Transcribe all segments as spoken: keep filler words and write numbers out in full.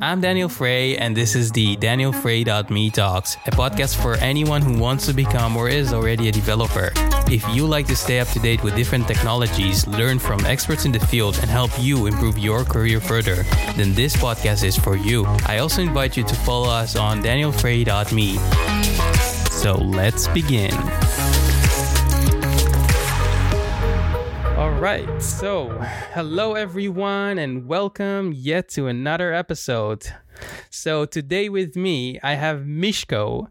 I'm Daniel Frey, and this is the Daniel Frey dot me Talks, a podcast for anyone who wants to become or is already a developer. If you like to stay up to date with different technologies, learn from experts in the field, and help you improve your career further, then this podcast is for you. I also invite you to follow us on Daniel Frey dot me. So let's begin. All right, so hello everyone and welcome yet to another episode. So today with me, I have Miško.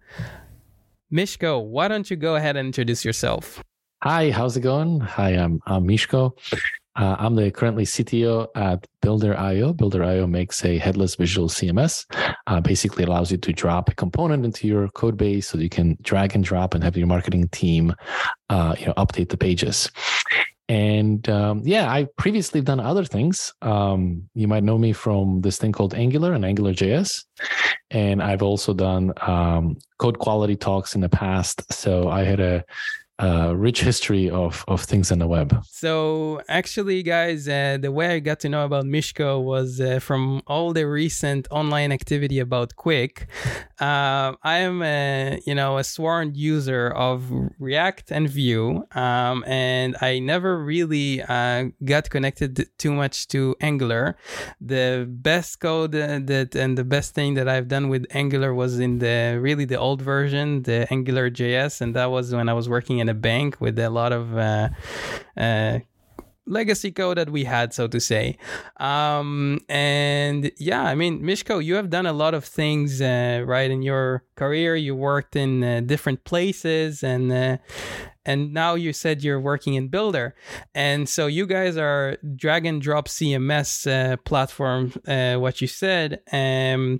Miško, why don't you go ahead and introduce yourself? Hi, how's it going? Hi, I'm, I'm Miško. Uh, I'm the currently C T O at Builder dot I O. Builder dot I O makes a headless visual C M S. Uh, basically allows you to drop a component into your code base so you can drag and drop and have your marketing team uh, you know, update the pages. And um, yeah, I previously done other things. Um, you might know me from this thing called Angular and AngularJS. And I've also done um, code quality talks in the past. So I had a uh, rich history of, of things on the web. So actually, guys, uh, the way I got to know about Miško was uh, from all the recent online activity about Qwik. Uh, I am, a, you know, a sworn user of React and Vue, um, and I never really uh, got connected too much to Angular. The best code that and the best thing that I've done with Angular was in the really the old version, the AngularJS, and that was when I was working in a bank with a lot of uh, uh, legacy code that we had, so to say. Um, and yeah, I mean, Miško, you have done a lot of things, uh, right, in your career. You worked in uh, different places, and uh, and now you said you're working in Builder. And so you guys are drag and drop C M S uh, platform, uh, what you said. Um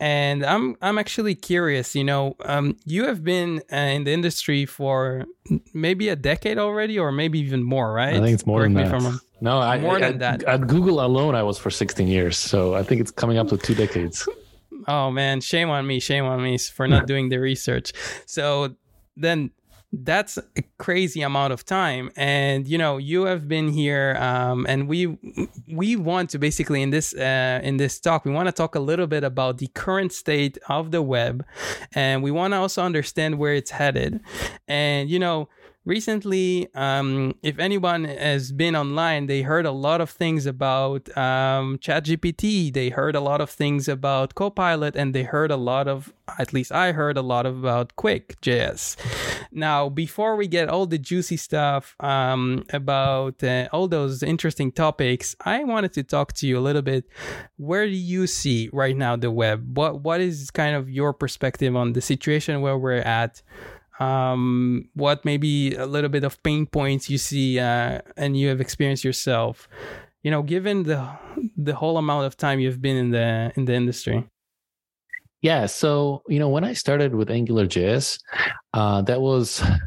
And I'm I'm actually curious, you know, um, you have been uh, in the industry for maybe a decade already, or maybe even more, right? I think it's more Correct than that. From, no, I, more I, than that. At Google alone, I was for sixteen years. So I think it's coming up to two decades. Oh, man. Shame on me. Shame on me for not doing the research. So then that's a crazy amount of time. And, you know, you have been here um, and we we want to basically in this uh, in this talk, we want to talk a little bit about the current state of the web. And we want to also understand where it's headed. And, you know, recently, um, if anyone has been online, they heard a lot of things about um, ChatGPT. They heard a lot of things about Copilot, and they heard a lot of, at least I heard a lot about Qwik dot J S. Now, before we get all the juicy stuff um, about uh, all those interesting topics, I wanted to talk to you a little bit. Where do you see right now the web? What What is kind of your perspective on the situation where we're at? Um, what maybe a little bit of pain points you see uh, and you have experienced yourself, you know, given the the whole amount of time you've been in the in the industry? Yeah. So, you know, when I started with AngularJS, uh, that was, I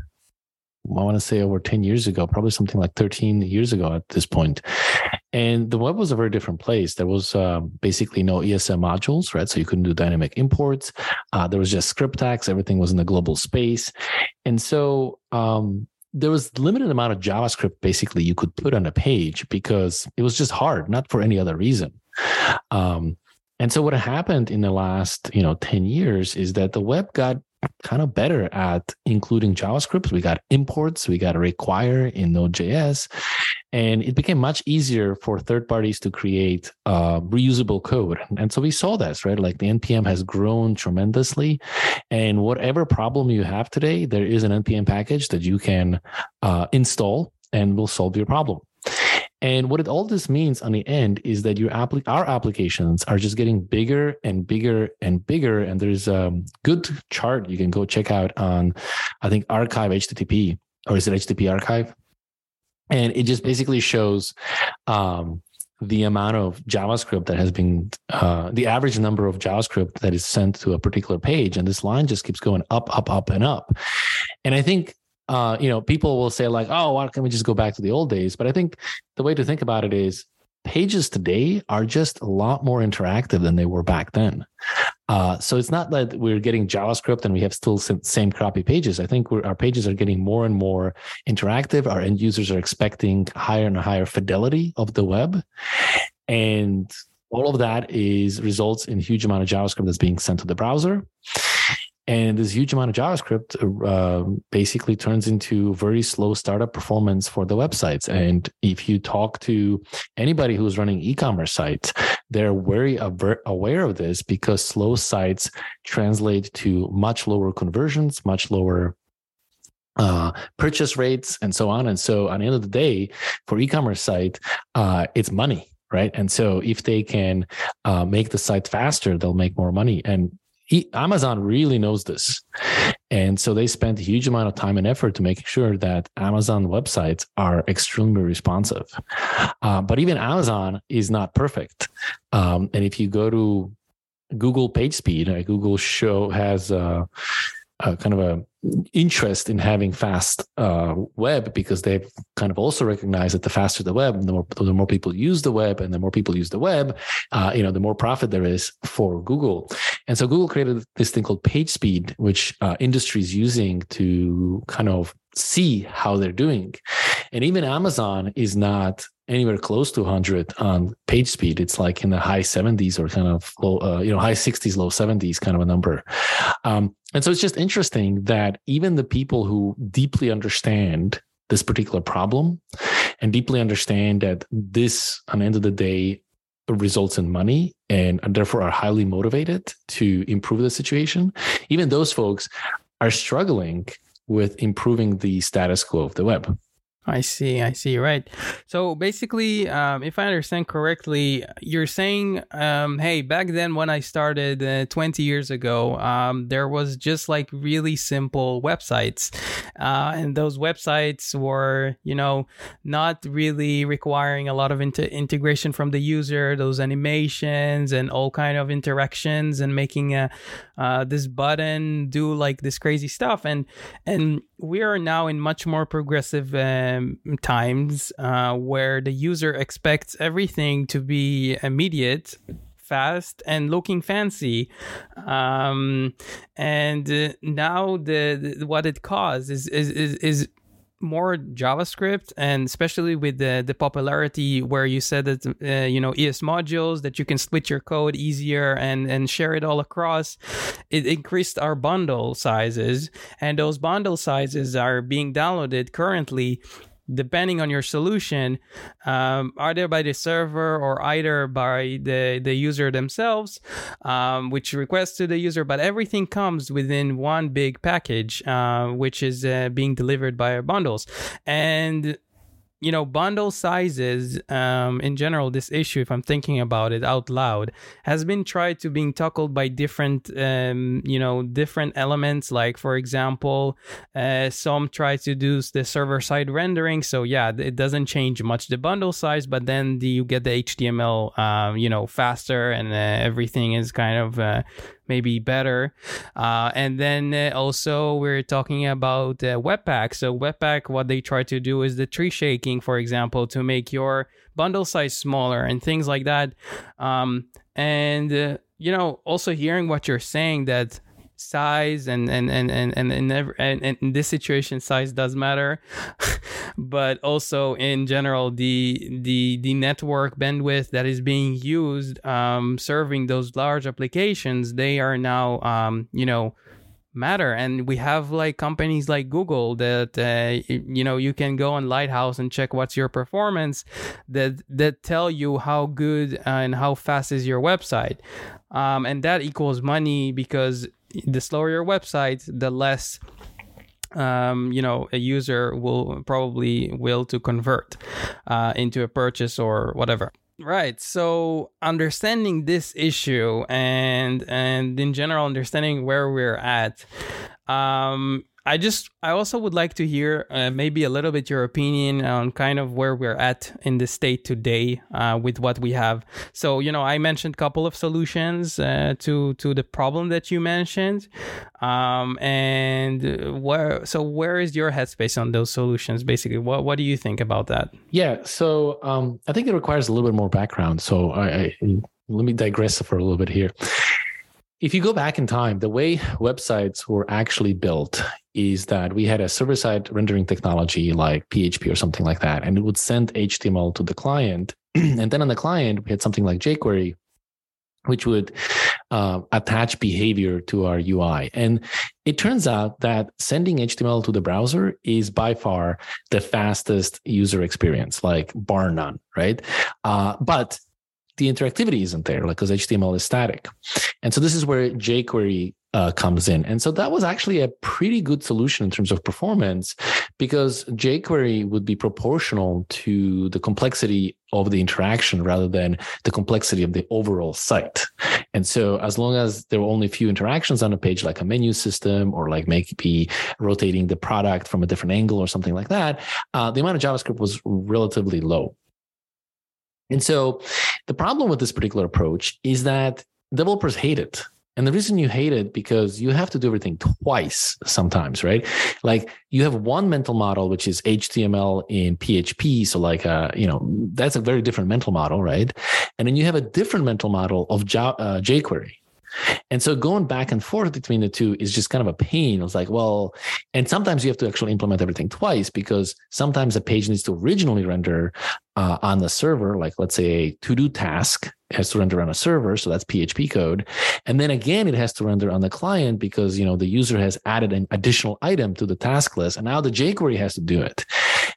want to say over ten years ago, probably something like thirteen years ago at this point. And the web was a very different place. There was uh, basically no E S M modules, right? So you couldn't do dynamic imports. Uh, there was just script tags. Everything was in the global space. And so um, there was limited amount of JavaScript basically you could put on a page because it was just hard, not for any other reason. Um, and so what happened in the last, you know, ten years is that the web got kind of better at including JavaScript. We got imports, we got a require in Node dot J S. And it became much easier for third parties to create uh, reusable code. And so we saw this, right? Like the N P M has grown tremendously. And whatever problem you have today, there is an N P M package that you can uh, install and will solve your problem. And what it, all this means on the end is that your app, our applications are just getting bigger and bigger and bigger. And there's a good chart you can go check out on, I think, Archive H T T P, or is it H T T P Archive? And it just basically shows um, the amount of JavaScript that has been, uh, the average number of JavaScript that is sent to a particular page. And this line just keeps going up, up, up, and up. And I think, uh, you know, people will say like, oh, why can't we just go back to the old days? But I think the way to think about it is pages today are just a lot more interactive than they were back then. Uh, so it's not that we're getting JavaScript and we have still the same crappy pages. I think we're, our pages are getting more and more interactive. Our end users are expecting higher and higher fidelity of the web. And All of that is results in a huge amount of JavaScript that's being sent to the browser. And this huge amount of JavaScript uh, basically turns into very slow startup performance for the websites. And if you talk to anybody who's running e-commerce sites, they're very aware of this because slow sites translate to much lower conversions, much lower uh, purchase rates, and so on. And so at the end of the day, for e-commerce site, uh, it's money, right? And so if they can uh, make the site faster, they'll make more money. And Amazon really knows this. And so they spend a huge amount of time and effort to make sure that Amazon websites are extremely responsive. Uh, but even Amazon is not perfect. Um, and if you go to Google PageSpeed, uh, Google show has a, a kind of a interest in having fast uh, web because they've kind of also recognized that the faster the web, the more, the more people use the web, and the more people use the web, uh, you know, the more profit there is for Google. And so Google created this thing called PageSpeed, which uh, industry is using to kind of see how they're doing. And even Amazon is not anywhere close to one hundred on PageSpeed. It's like in the high seventies or kind of low, uh, you know, high sixties, low seventies kind of a number. Um, and so it's just interesting that even the people who deeply understand this particular problem and deeply understand that this, on the end of the day, results in money and therefore are highly motivated to improve the situation, even those folks are struggling with improving the status quo of the web. I see. I see. Right. So basically, um, if I understand correctly, you're saying, um, hey, back then when I started uh, twenty years ago, um, there was just like really simple websites. Uh, and those websites were, you know, not really requiring a lot of inter- integration from the user, those animations and all kind of interactions and making a, uh, this button do like this crazy stuff. And, and we are now in much more progressive uh, times uh, where the user expects everything to be immediate, fast, and looking fancy. Um, and uh, now the, the what it caused is is is, is more JavaScript, and especially with the, the popularity where you said that, uh, you know, E S modules, that you can split your code easier and, and share it all across, it increased our bundle sizes. And those bundle sizes are being downloaded currently, depending on your solution, um, either by the server or either by the, the user themselves, um, which requests to the user, but everything comes within one big package, uh, which is uh, being delivered by our bundles. And, you know, bundle sizes, um, in general, this issue, if I'm thinking about it out loud, has been tried to being tackled by different, um, you know, different elements. Like, for example, uh, some try to do the server-side rendering. So, yeah, it doesn't change much the bundle size, but then the, you get the H T M L, um, you know, faster, and uh, everything is kind of... Uh, maybe better. Uh, and then uh, also we're talking about uh, Webpack. So Webpack, what they try to do is the tree shaking, for example, to make your bundle size smaller and things like that. Um, and, uh, you know, also hearing what you're saying, that size and and and and and and, every, and, and in this situation size does matter, but also in general the the the network bandwidth that is being used um serving those large applications, they are now um you know matter. And we have like companies like Google that uh, you know you can go on Lighthouse and check what's your performance, that that tell you how good and how fast is your website, um and that equals money, because the slower your website, the less um you know a user will probably will to convert uh into a purchase or whatever. Right. So understanding this issue and and in general understanding where we're at, um, I just I also would like to hear uh, maybe a little bit your opinion on kind of where we're at in the state today uh, with what we have. So, you know, I mentioned a couple of solutions uh, to to the problem that you mentioned, um, and where so where is your headspace on those solutions? Basically, what what do you think about that? Yeah, so um, I think it requires a little bit more background. So I, I let me digress for a little bit here. If you go back in time, the way websites were actually built is that we had a server-side rendering technology like P H P or something like that, and it would send H T M L to the client. And then on the client, we had something like jQuery, which would uh, attach behavior to our U I. And it turns out that sending H T M L to the browser is by far the fastest user experience, like bar none, right? Uh, but the interactivity isn't there, like, because H T M L is static. And so this is where jQuery Uh, comes in. And so that was actually a pretty good solution in terms of performance, because jQuery would be proportional to the complexity of the interaction rather than the complexity of the overall site. And so as long as there were only a few interactions on a page, like a menu system or like maybe rotating the product from a different angle or something like that, uh, the amount of JavaScript was relatively low. And so the problem with this particular approach is that developers hate it. And the reason you hate it, because you have to do everything twice sometimes, right? Like you have one mental model, which is H T M L in P H P. So like, uh, you know, that's a very different mental model, right? And then you have a different mental model of J- uh, jQuery. And so going back and forth between the two is just kind of a pain. It was like, well, and sometimes you have to actually implement everything twice, because sometimes a page needs to originally render uh, on the server, like let's say a to-do task has to render on a server. So that's P H P code. And then again, it has to render on the client because, you know, the user has added an additional item to the task list, and now the jQuery has to do it.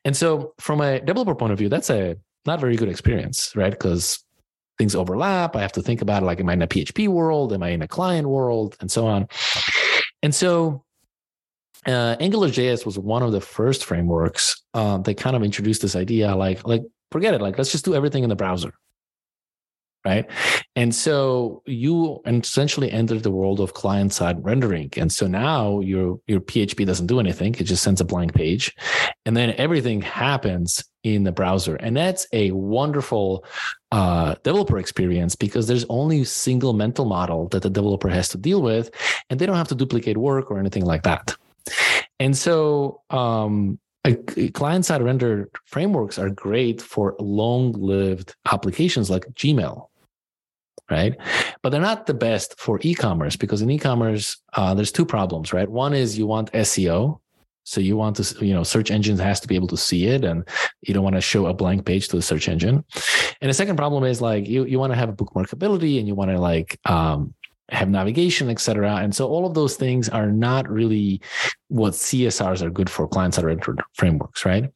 And so from a developer point of view, that's a not very good experience, right? Because things overlap. I have to think about it. Like, am I in a P H P world? Am I in a client world? And so on. And so uh, AngularJS was one of the first frameworks uh, that kind of introduced this idea, like, like, forget it. Like, let's just do everything in the browser, right? And so you essentially entered the world of client-side rendering. And so now your, your P H P doesn't do anything. It just sends a blank page. And then everything happens in the browser. And that's a wonderful uh, developer experience, because there's only a single mental model that the developer has to deal with, and they don't have to duplicate work or anything like that. And so um, client-side render frameworks are great for long-lived applications like Gmail, right? But they're not the best for e-commerce, because in e-commerce, uh, there's two problems, right? One is you want S E O. So you want to, you know, search engines has to be able to see it, and you don't want to show a blank page to the search engine. And the second problem is like, you, you want to have bookmarkability, and you want to like um, have navigation, et cetera. And so all of those things are not really what C S Rs are good for, client-side render frameworks, right?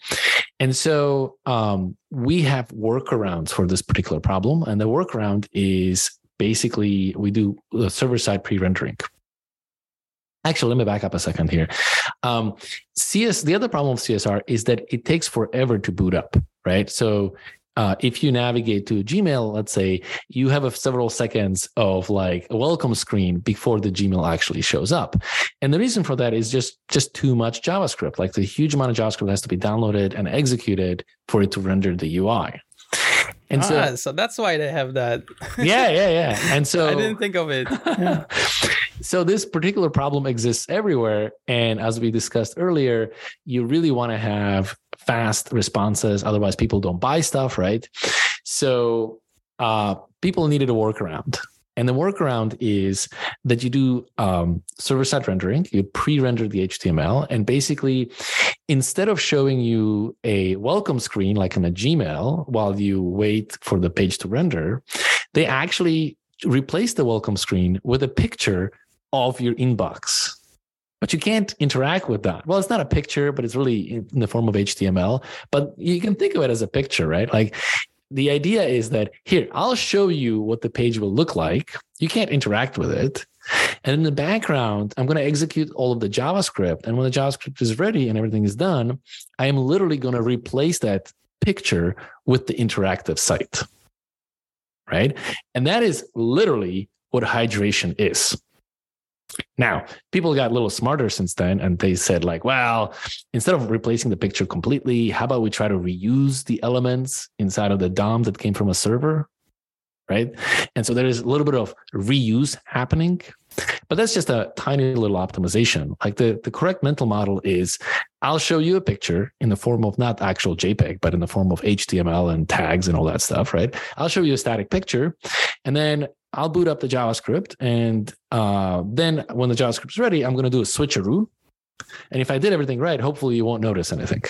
And so um, we have workarounds for this particular problem. And the workaround is basically we do server-side pre-rendering. Actually, let me back up a second here. Um, C S, the other problem of C S R is that it takes forever to boot up, right? So uh, if you navigate to Gmail, let's say you have a several seconds of like a welcome screen before the Gmail actually shows up. And the reason for that is just, just too much JavaScript. Like the huge amount of JavaScript has to be downloaded and executed for it to render the U I. And so, ah, so that's why they have that. yeah, yeah, yeah. And so I didn't think of it. Yeah. So this particular problem exists everywhere. And as we discussed earlier, you really want to have fast responses. Otherwise, people don't buy stuff, right? So uh, people needed a workaround. And the workaround is that you do um, server-side rendering. You pre-render the H T M L. And basically, instead of showing you a welcome screen like in a Gmail while you wait for the page to render, they actually replace the welcome screen with a picture of your inbox. But you can't interact with that. Well, it's not a picture, but it's really in the form of H T M L. But you can think of it as a picture, right? Like, the idea is that here, I'll show you what the page will look like. You can't interact with it. And in the background, I'm going to execute all of the JavaScript. And when the JavaScript is ready and everything is done, I am literally going to replace that picture with the interactive site, right? And that is literally what hydration is. Now, people got a little smarter since then, and they said like, well, instead of replacing the picture completely, how about we try to reuse the elements inside of the D O M that came from a server, right? And so there is a little bit of reuse happening, but that's just a tiny little optimization. Like the, the correct mental model is, I'll show you a picture in the form of not actual JPEG, but in the form of H T M L and tags and all that stuff, right? I'll show you a static picture, and then I'll boot up the JavaScript, and uh, then when the JavaScript is ready, I'm going to do a switcheroo. And if I did everything right, hopefully you won't notice anything,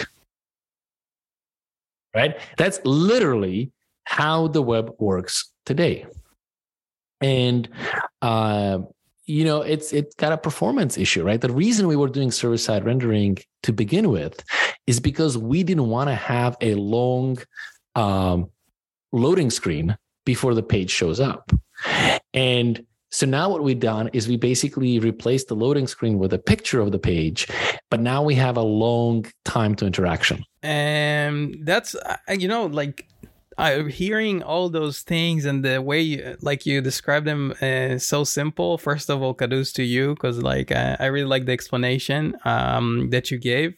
right? That's literally how the web works today. And, uh, you know, it's it's got a performance issue, right? The reason we were doing server-side rendering to begin with is because we didn't want to have a long um, loading screen before the page shows up. And so now what we've done is we basically replaced the loading screen with a picture of the page, but now we have a long time to interaction. Um, that's, you know, like I'm hearing all those things and the way you, like you describe them uh, so simple. First of all, kudos to you, because like I, I really like the explanation um, that you gave.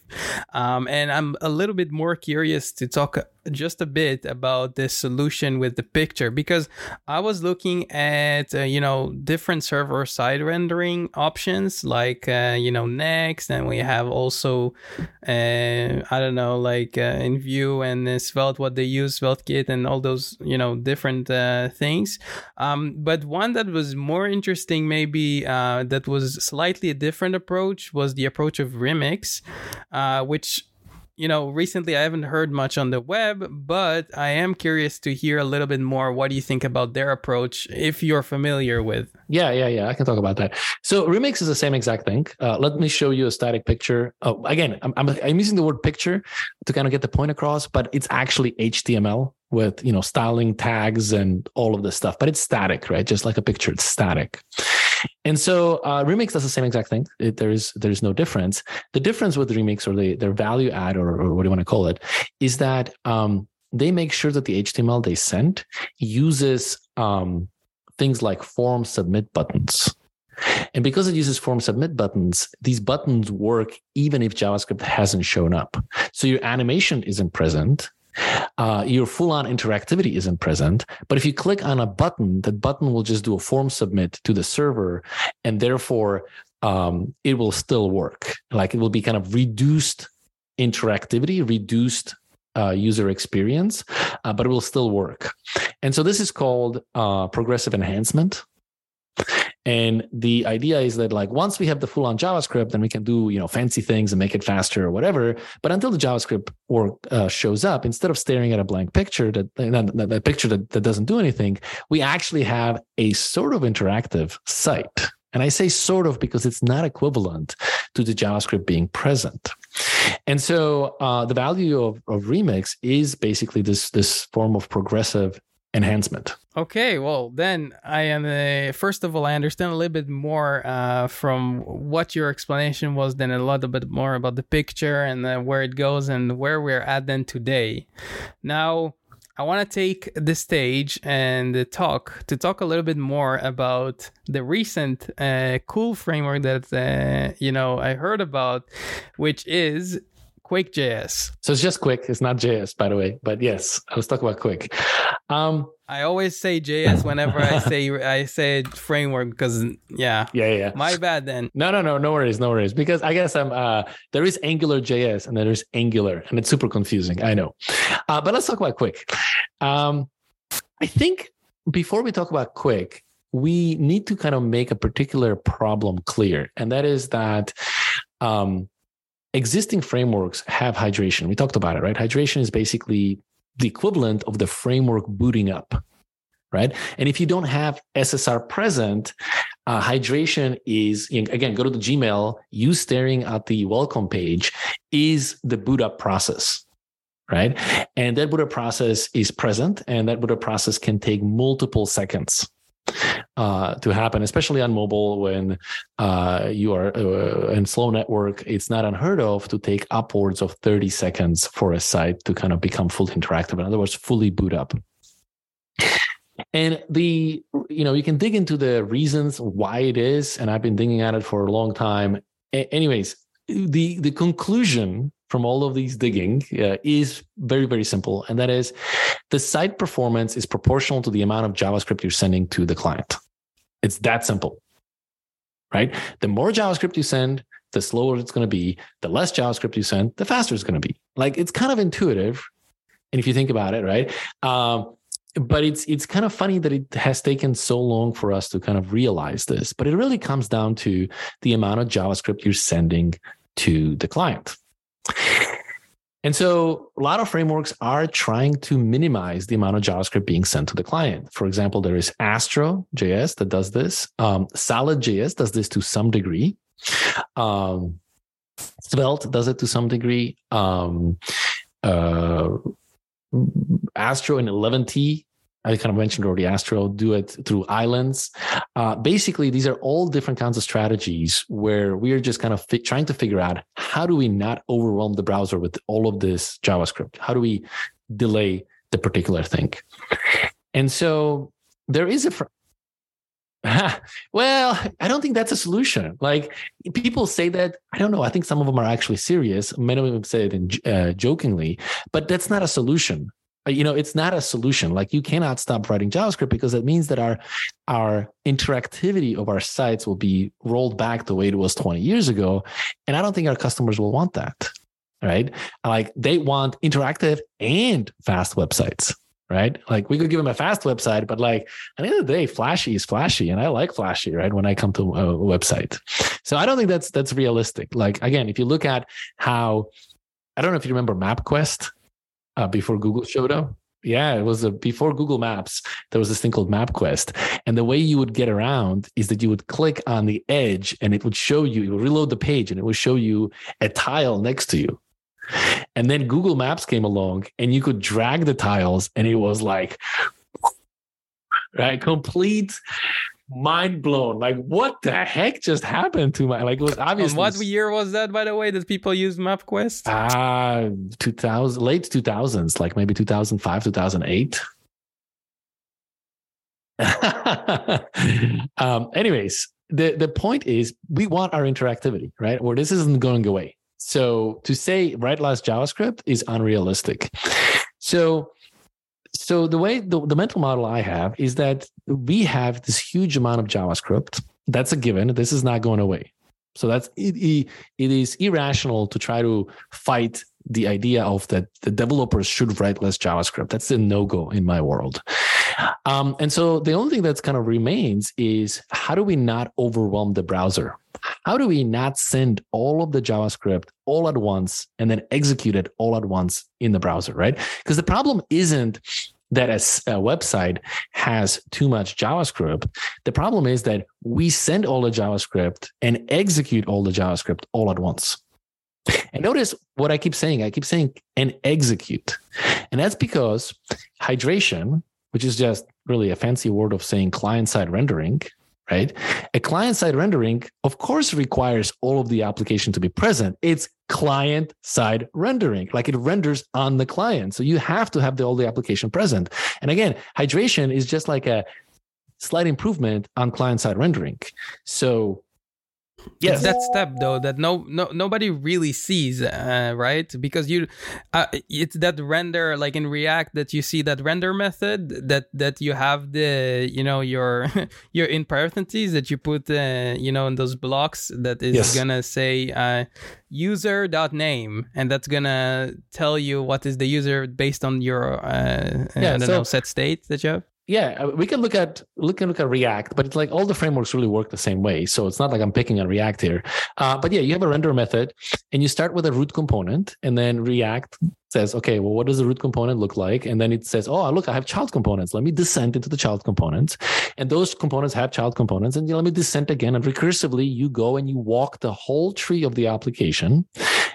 Um, and I'm a little bit more curious to talk just a bit about this solution with the picture, because I was looking at, uh, you know, different server side rendering options like, uh, you know, Next, and we have also, uh, I don't know, like uh, in Vue and uh, Svelte, what they use, SvelteKit and all those, you know, different uh, things. Um, but one that was more interesting, maybe uh, that was slightly a different approach, was the approach of Remix, uh, which you know, recently I haven't heard much on the web, but I am curious to hear a little bit more. What do you think about their approach, if you're familiar with? Yeah, yeah, yeah. I can talk about that. So Remix is the same exact thing. Uh, let me show you a static picture. Oh, again, I'm, I'm I'm using the word picture to kind of get the point across, but it's actually H T M L with, you know, styling tags and all of this stuff. But it's static, right? Just like a picture, it's static. And so uh, Remix does the same exact thing. It, there is there is no difference. The difference with Remix, or the, their value add, or, or what do you want to call it, is that um, they make sure that the H T M L they send uses um, things like form submit buttons. And because it uses form submit buttons, these buttons work even if JavaScript hasn't shown up. So your animation isn't present. Uh, your full-on interactivity isn't present, but if you click on a button, that button will just do a form submit to the server, and therefore um, it will still work. Like it will be kind of reduced interactivity, reduced uh, user experience, uh, but it will still work. And so this is called uh, progressive enhancement. And the idea is that like once we have the full-on JavaScript, then we can do, you know, fancy things and make it faster or whatever. But until the JavaScript or uh, shows up, instead of staring at a blank picture that a picture that, that doesn't do anything, we actually have a sort of interactive site. And I say sort of because it's not equivalent to the JavaScript being present. And so uh, the value of, of Remix is basically this this form of progressive enhancement. Okay, well then I am a, first of all I understand a little bit more uh, from what your explanation was, than a little bit more about the picture and uh, where it goes and where we're at then today. Now I want to take the stage and the talk to talk a little bit more about the recent uh, cool framework that uh, you know I heard about, which is Qwik.js. So it's just Qwik. It's not J S, by the way. But yes, I was talking about Qwik. Um, I always say J S whenever I say I say framework because yeah, yeah, yeah. My bad then. No, no, no, no worries, no worries. Because I guess I'm. Uh, there is AngularJS and there is Angular, and it's super confusing. I know. Uh, but let's talk about Qwik. Um, I think before we talk about Qwik, we need to kind of make a particular problem clear, and that is that. Um, Existing frameworks have hydration. We talked about it, right? Hydration is basically the equivalent of the framework booting up, right? And if you don't have S S R present, uh, hydration is, again, go to the Gmail, you staring at the welcome page is the boot up process, right? And that boot up process is present, and that boot up process can take multiple seconds Uh, to happen, especially on mobile when uh, you are uh, in slow network. It's not unheard of to take upwards of thirty seconds for a site to kind of become fully interactive. In other words, fully boot up. And the, you know, you can dig into the reasons why it is, and I've been digging at it for a long time. A- anyways, the the conclusion from all of these digging uh, is very, very simple. And that is the site performance is proportional to the amount of JavaScript you're sending to the client. It's that simple, right? The more JavaScript you send, the slower it's going to be. The less JavaScript you send, the faster it's going to be. Like it's kind of intuitive. And if you think about it, right? Um, but it's it's kind of funny that it has taken so long for us to kind of realize this, but it really comes down to the amount of JavaScript you're sending to the client. And so a lot of frameworks are trying to minimize the amount of JavaScript being sent to the client. For example, there is Astro dot J S that does this. Um, Solid dot J S does this to some degree. Um, Svelte does it to some degree. Um, uh, Astro and eleven T, I kind of mentioned already, Astro, do it through islands. Uh, basically, these are all different kinds of strategies where we are just kind of fi- trying to figure out, how do we not overwhelm the browser with all of this JavaScript? How do we delay the particular thing? And so there is a... Fr- well, I don't think that's a solution. Like, people say that, I don't know, I think some of them are actually serious. Many of them say it in, uh, jokingly, but that's not a solution. You know, it's not a solution. Like, you cannot stop writing JavaScript, because that means that our our interactivity of our sites will be rolled back the way it was twenty years ago. And I don't think our customers will want that, right? Like, they want interactive and fast websites, right? Like, we could give them a fast website, but like, at the end of the day, flashy is flashy. And I like flashy, right? When I come to a website. So I don't think that's that's realistic. Like, again, if you look at how, I don't know if you remember MapQuest. Uh, before Google showed up. Yeah, it was a, before Google Maps, there was this thing called MapQuest. And the way you would get around is that you would click on the edge and it would show you, it would reload the page and it would show you a tile next to you. And then Google Maps came along and you could drag the tiles and it was like, right, complete mind blown. Like, what the heck just happened to my, like, it was obvious. What year was that, by the way, that people used MapQuest? Ah, uh, two thousand, late two thousands, like maybe two thousand five, two thousand eight. um, anyways, the, the point is, we want our interactivity, right? Or this isn't going away. So to say write less JavaScript is unrealistic. So So the way the, the mental model I have is that we have this huge amount of JavaScript. That's a given. This is not going away. So that's it, it, it is irrational to try to fight the idea of that the developers should write less JavaScript. That's a no-go in my world. Um, and so the only thing that's kind of remains is, how do we not overwhelm the browser? How do we not send all of the JavaScript all at once and then execute it all at once in the browser, right? Because the problem isn't that a, a website has too much JavaScript. The problem is that we send all the JavaScript and execute all the JavaScript all at once. And notice what I keep saying. I keep saying, and execute. And that's because hydration, which is just really a fancy word of saying client-side rendering, right? A client-side rendering, of course, requires all of the application to be present. It's client-side rendering, like it renders on the client. So you have to have the, all the application present. And again, hydration is just like a slight improvement on client-side rendering. So yes, it's that step though that no, no nobody really sees, uh, right? Because you, uh, it's that render, like in React, that you see that render method that that you have the, you know, your your in parentheses that you put, uh, you know, in those blocks that is yes. gonna say uh, user.name, and that's gonna tell you what is the user based on your uh, yeah, I don't so- know set state that you have. Yeah, we can look at look and look at React, but it's like all the frameworks really work the same way. So it's not like I'm picking on React here. Uh, but yeah, you have a render method and you start with a root component, and then React says, okay, well, what does the root component look like? And then it says, oh, look, I have child components. Let me descend into the child components. And those components have child components. And you let me descend again. And recursively, you go and you walk the whole tree of the application.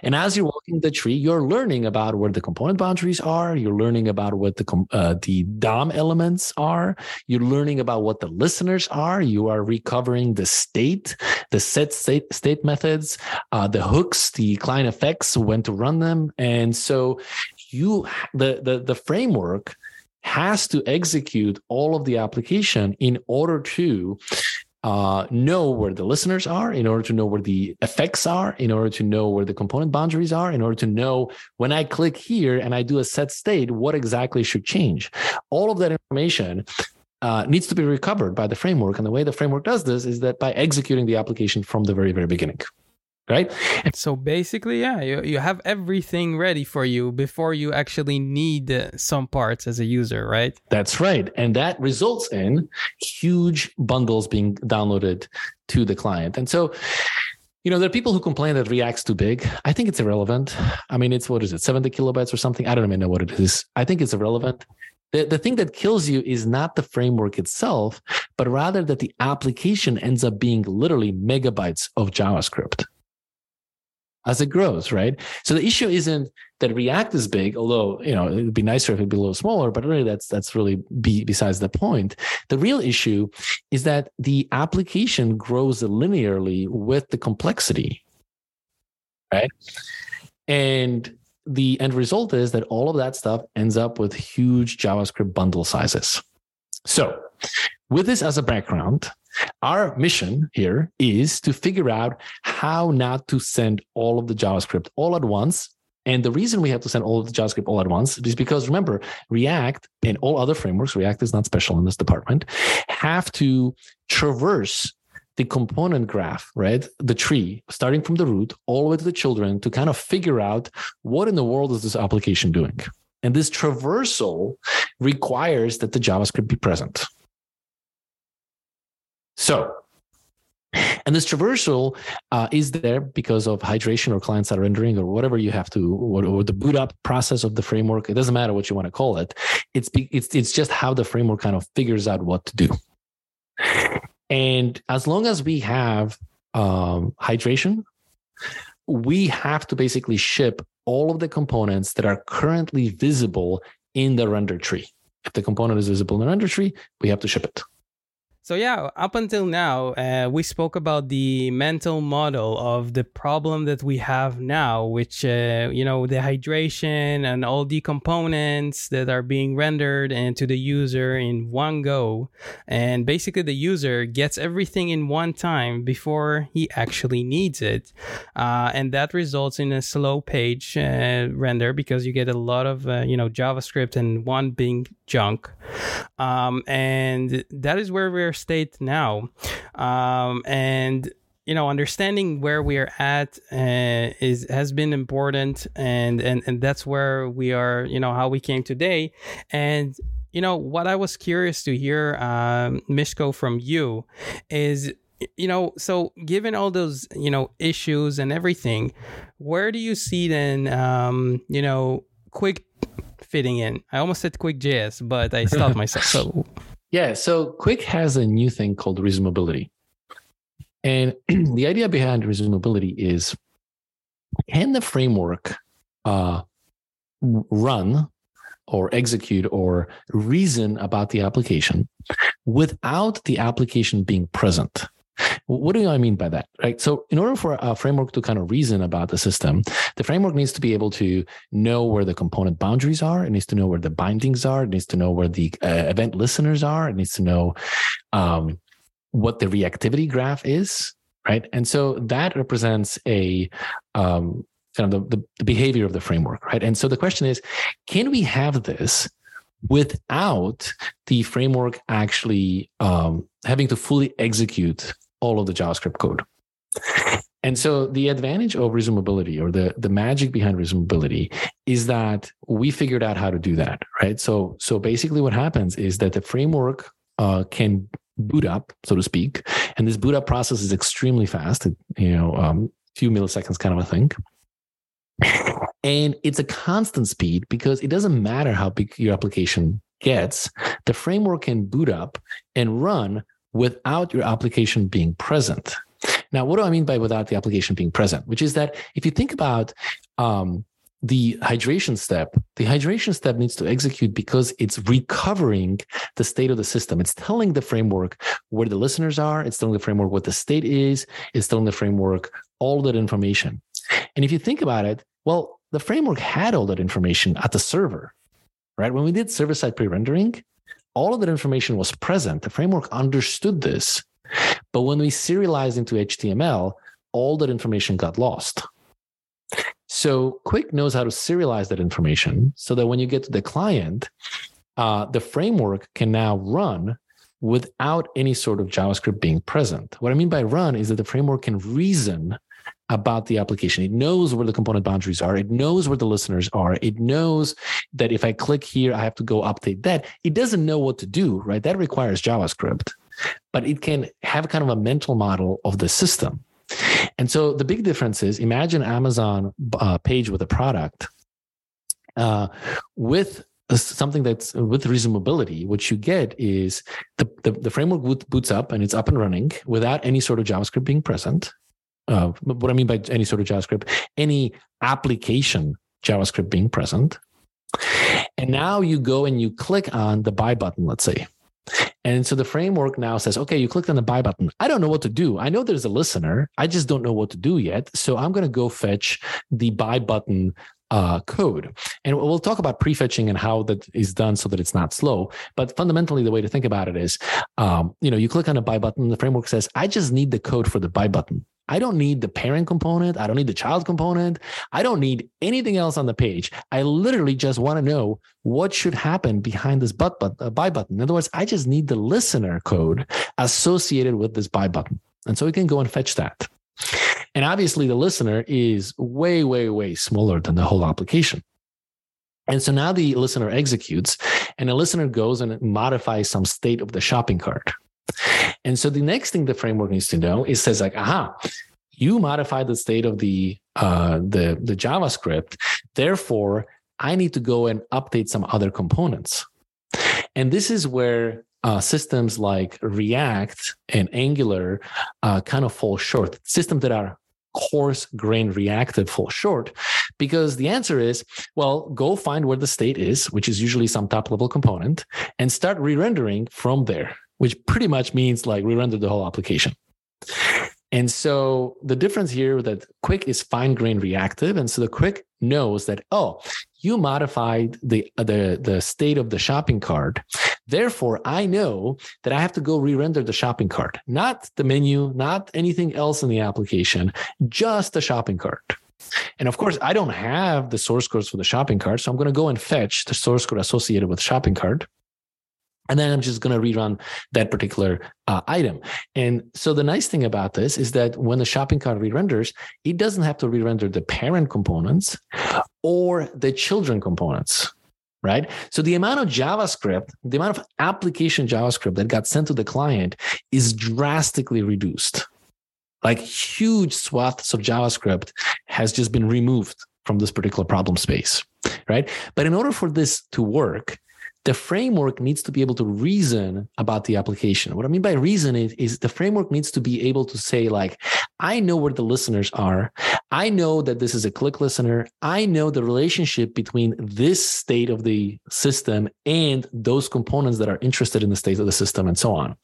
And as you're walking the tree, you're learning about where the component boundaries are. You're learning about what the, uh, the D O M elements are. Are. You're learning about what the listeners are. You are recovering the state, the set state, state methods, uh, the hooks, the client effects, when to run them. And so you, the, the, the framework has to execute all of the application in order to uh, know where the listeners are, in order to know where the effects are, in order to know where the component boundaries are, in order to know when I click here and I do a set state, what exactly should change. All of that information uh, needs to be recovered by the framework. And the way the framework does this is that by executing the application from the very, very beginning. Right. So basically, yeah, you, you have everything ready for you before you actually need some parts as a user, right? That's right. And that results in huge bundles being downloaded to the client. And so You know, there are people who complain that React's too big. I think it's irrelevant. I mean, it's, what is it, seventy kilobytes or something? I don't even know what it is. I think it's irrelevant. The, the thing that kills you is not the framework itself, but rather that the application ends up being literally megabytes of JavaScript as it grows, right? So the issue isn't that React is big, although, you know, it would be nicer if it'd be a little smaller, but really that's that's really be, besides the point. The real issue is that the application grows linearly with the complexity, right? And the end result is that all of that stuff ends up with huge JavaScript bundle sizes. So with this as a background, our mission here is to figure out how not to send all of the JavaScript all at once. And the reason we have to send all of the JavaScript all at once is because, remember, React and all other frameworks, React is not special in this department, have to traverse the component graph, right? The tree, starting from the root all the way to the children, to kind of figure out what in the world is this application doing. And this traversal requires that the JavaScript be present. So, and this traversal uh, is there because of hydration or client-side rendering or whatever you have to, or, or the boot up process of the framework. It doesn't matter what you want to call it. It's it's it's just how the framework kind of figures out what to do. And as long as we have um, hydration, we have to basically ship all of the components that are currently visible in the render tree. If the component is visible in the render tree, we have to ship it. So yeah, up until now, uh, we spoke about the mental model of the problem that we have now, which, uh, you know, the hydration and all the components that are being rendered and to the user in one go. And basically the user gets everything in one time before he actually needs it. Uh, and that results in a slow page uh, render because you get a lot of, uh, you know, JavaScript and one big junk. Um, and that is where we're state now, um, and you know, understanding where we are at uh, is has been important, and and and that's where we are. You know, how we came today, and you know what I was curious to hear, um, Miško, from you is, you know, so given all those you know issues and everything, where do you see then, um, you know, Qwik fitting in? I almost said Qwik dot J S, but I stopped myself. So. Yeah, so Qwik has a new thing called reasonability. And the idea behind reasonability is, can the framework uh, run or execute or reason about the application without the application being present? What do I mean by that? Right. So in order for a framework to kind of reason about the system, the framework needs to be able to know where the component boundaries are. It needs to know where the bindings are. It needs to know where the uh, event listeners are. It needs to know um, what the reactivity graph is. Right. And so that represents a um, kind of the, the behavior of the framework. Right. And so the question is, can we have this without the framework actually um, having to fully execute all of the JavaScript code? And so the advantage of reasonability, or the, the magic behind reasonability, is that we figured out how to do that, right? So, so basically what happens is that the framework uh, can boot up, so to speak, and this boot up process is extremely fast, you know, um, few milliseconds kind of a thing. And it's a constant speed because it doesn't matter how big your application gets, the framework can boot up and run without your application being present. Now, what do I mean by without the application being present? Which is that if you think about um, the hydration step, the hydration step needs to execute because it's recovering the state of the system. It's telling the framework where the listeners are. It's telling the framework what the state is. It's telling the framework all that information. And if you think about it, well, the framework had all that information at the server, right? When we did server-side pre-rendering, all of that information was present. The framework understood this. But when we serialized into H T M L, all that information got lost. So Qwik knows how to serialize that information so that when you get to the client, uh, the framework can now run without any sort of JavaScript being present. What I mean by run is that the framework can reason about the application. It knows where the component boundaries are. It knows where the listeners are. It knows that if I click here, I have to go update that. It doesn't know what to do, right? That requires JavaScript, but it can have kind of a mental model of the system. And so the big difference is, imagine Amazon uh, page with a product uh, with something that's with resumability. What you get is the, the, the framework boots up and it's up and running without any sort of JavaScript being present. Uh, what I mean by any sort of JavaScript, any application JavaScript being present. And now you go and you click on the buy button, let's say. And so the framework now says, okay, you clicked on the buy button. I don't know what to do. I know there's a listener. I just don't know what to do yet. So I'm going to go fetch the buy button uh, code. And we'll talk about prefetching and how that is done so that it's not slow. But fundamentally, the way to think about it is, um, you know, you click on a buy button. The framework says, I just need the code for the buy button. I don't need the parent component. I don't need the child component. I don't need anything else on the page. I literally just want to know what should happen behind this but, but, uh, buy button. In other words, I just need the listener code associated with this buy button. And so we can go and fetch that. And obviously the listener is way, way, way smaller than the whole application. And so now the listener executes, and the listener goes and modifies some state of the shopping cart. And so the next thing the framework needs to know is says like, aha, you modified the state of the, uh, the, the JavaScript. Therefore, I need to go and update some other components. And this is where uh, systems like React and Angular uh, kind of fall short. Systems that are coarse grain reactive fall short, because the answer is, well, go find where the state is, which is usually some top level component, and start re-rendering from there, which pretty much means like re-render the whole application. And so the difference here that Qwik is fine-grained reactive. And so the Qwik knows that, oh, you modified the, the, the state of the shopping cart. Therefore, I know that I have to go re-render the shopping cart, not the menu, not anything else in the application, just the shopping cart. And of course, I don't have the source codes for the shopping cart. So I'm going to go and fetch the source code associated with shopping cart. And then I'm just going to rerun that particular uh, item. And so the nice thing about this is that when the shopping cart re-renders, it doesn't have to re-render the parent components or the children components, right? So the amount of JavaScript, the amount of application JavaScript that got sent to the client is drastically reduced. Like huge swaths of JavaScript has just been removed from this particular problem space, right? But in order for this to work, the framework needs to be able to reason about the application. What I mean by reason is, is the framework needs to be able to say like, I know where the listeners are. I know that this is a click listener. I know the relationship between this state of the system and those components that are interested in the state of the system and so on.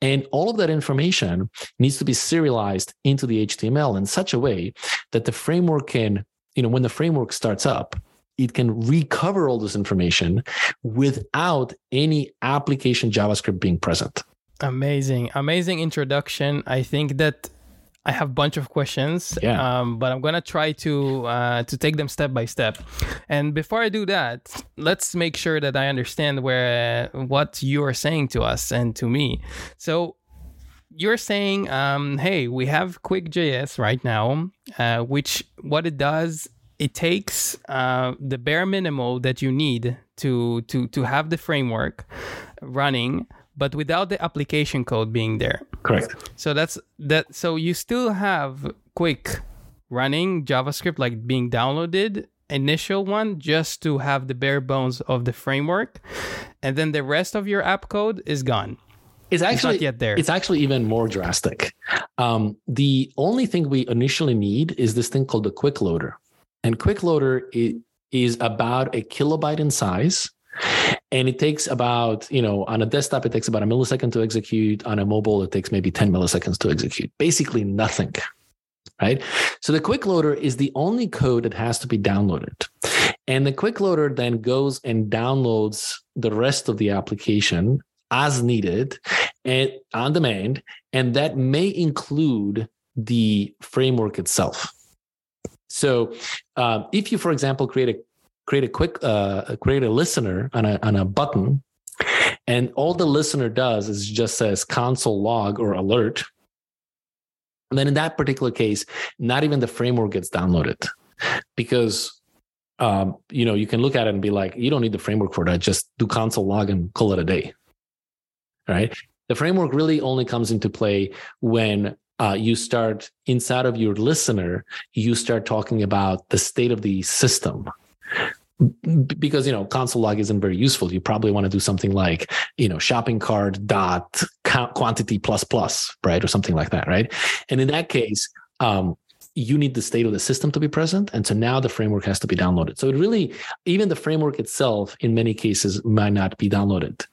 And all of that information needs to be serialized into the H T M L in such a way that the framework can, you know, when the framework starts up, it can recover all this information without any application JavaScript being present. Amazing. Amazing introduction. I think that I have a bunch of questions, yeah. um, but I'm going to try to uh, to take them step by step. And before I do that, let's make sure that I understand where uh, what you are saying to us and to me. So you're saying, um, hey, we have Qwik.js right now, uh, which what it does, it takes uh, the bare minimum that you need to, to, to have the framework running, but without the application code being there. Correct. So that's that. So you still have Qwik running JavaScript, like being downloaded, initial one, just to have the bare bones of the framework. And then the rest of your app code is gone. It's actually it's not yet there. It's actually even more drastic. Um, the only thing we initially need is this thing called the Qwik loader. And Qwik loader is about a kilobyte in size, and it takes about, you know, on a desktop, it takes about a millisecond to execute. On a mobile, it takes maybe ten milliseconds to execute. Basically nothing, right? So the Qwik loader is the only code that has to be downloaded. And the Qwik loader then goes and downloads the rest of the application as needed and on demand. And that may include the framework itself. So, um, if you, for example, create a create a Qwik uh, create a listener on a on a button, and all the listener does is just says console log or alert, and then in that particular case, not even the framework gets downloaded, because um, you know you can look at it and be like, you don't need the framework for that. Just do console log and call it a day. All right? The framework really only comes into play when uh, you start inside of your listener, you start talking about the state of the system. Because, you know, console log isn't very useful. You probably want to do something like, you know, shopping cart dot quantity plus plus, right? Or something like that, right? And in that case, um, you need the state of the system to be present. And so now the framework has to be downloaded. So it really, even the framework itself in many cases might not be downloaded.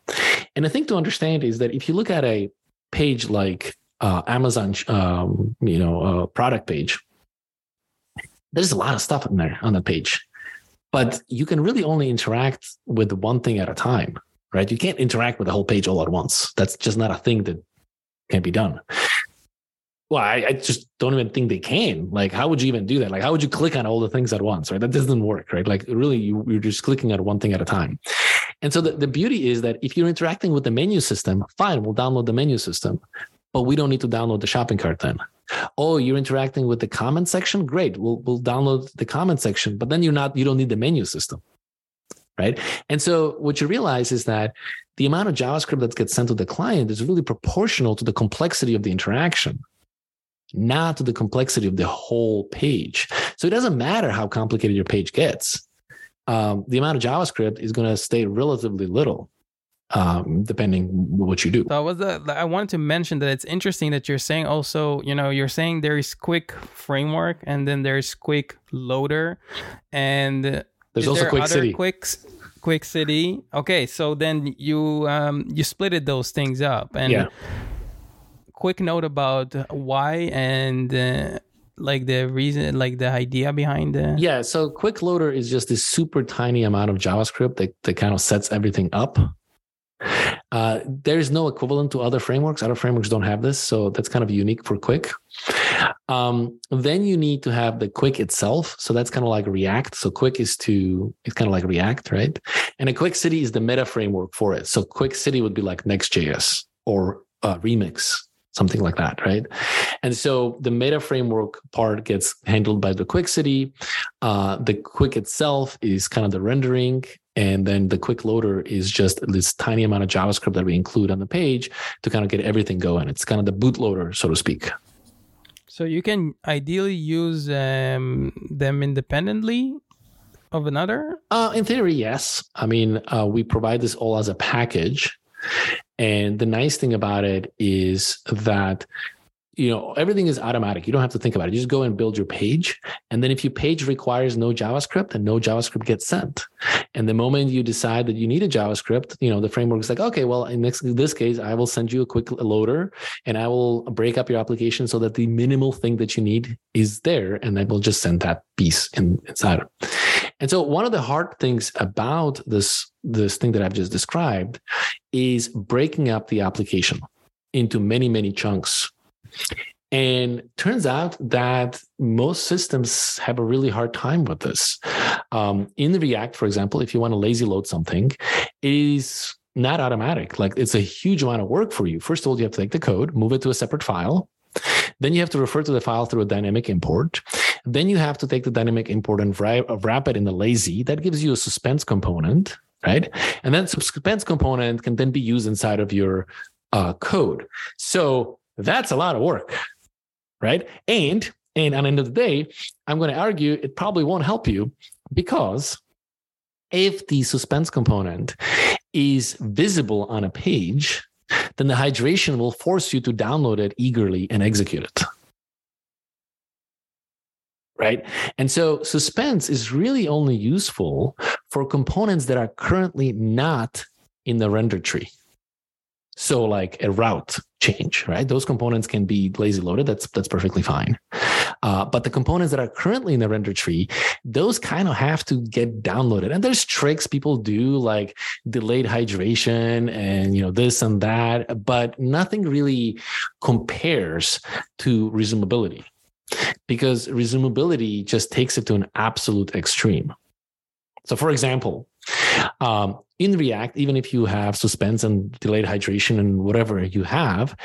And the thing to understand is that if you look at a page like uh, Amazon, um, you know, uh, product page, there's a lot of stuff in there on the page. But you can really only interact with one thing at a time, right? You can't interact with the whole page all at once. That's just not a thing that can be done. Well, I, I just don't even think they can. Like, how would you even do that? Like, how would you click on all the things at once, right? That doesn't work, right? Like, really, you, you're just clicking at one thing at a time. And so the, the beauty is that if you're interacting with the menu system, fine, we'll download the menu system. But we don't need to download the shopping cart then. Oh, you're interacting with the comment section? Great. We'll we'll download the comment section, but then you're not, you don't need the menu system, right? And so what you realize is that the amount of JavaScript that gets sent to the client is really proportional to the complexity of the interaction, not to the complexity of the whole page. So it doesn't matter how complicated your page gets. Um, the amount of JavaScript is going to stay relatively little. Um, depending what you do. So I was uh, I wanted to mention that it's interesting that you're saying also, you know, you're saying there is Qwik framework and then there's Qwik loader, and there's also there Qwik City. Qwiks, Qwik City. Okay, so then you um you splitted those things up, and yeah. Quick note about why and. Uh, Like the reason, like the idea behind it? Yeah. So Qwik loader is just this super tiny amount of JavaScript that, that kind of sets everything up. Uh, there is no equivalent to other frameworks. Other frameworks don't have this. So that's kind of unique for Qwik. Um, then you need to have the Qwik itself. So that's kind of like React. So Qwik is to, it's kind of like React, right? And a Qwik City is the meta framework for it. So Qwik City would be like Next.js or uh, Remix. Something like that, right? And so the meta framework part gets handled by the Qwik City. Uh, the Qwik itself is kind of the rendering. And then the Qwik loader is just this tiny amount of JavaScript that we include on the page to kind of get everything going. It's kind of the bootloader, so to speak. So you can ideally use um, them independently of another? Uh, in theory, yes. I mean, uh, we provide this all as a package. And the nice thing about it is that, you know, everything is automatic. You don't have to think about it. You just go and build your page. And then if your page requires no JavaScript, then no JavaScript gets sent. And the moment you decide that you need a JavaScript, you know, the framework is like, okay, well, in this, in this case, I will send you a Qwik loader and I will break up your application so that the minimal thing that you need is there. And I will just send that piece in, inside. And so one of the hard things about this, this thing that I've just described is breaking up the application into many, many chunks. And turns out that most systems have a really hard time with this. Um, in React, for example, if you want to lazy load something, it is not automatic. Like, it's a huge amount of work for you. First of all, you have to take the code, move it to a separate file. Then you have to refer to the file through a dynamic import. Then you have to take the dynamic import and wrap it in the lazy. That gives you a suspense component, right? And that suspense component can then be used inside of your uh, code. So that's a lot of work, right? And, and at the end of the day, I'm going to argue it probably won't help you, because if the suspense component is visible on a page, then the hydration will force you to download it eagerly and execute it, right? And so suspense is really only useful for components that are currently not in the render tree. So like a route change, right? Those components can be lazy loaded. That's that's perfectly fine. Uh, but the components that are currently in the render tree, those kind of have to get downloaded. And there's tricks people do, like delayed hydration and, you know, this and that, but nothing really compares to resumability, because resumability just takes it to an absolute extreme. So for example, um, in React, even if you have suspense and delayed hydration and whatever you have,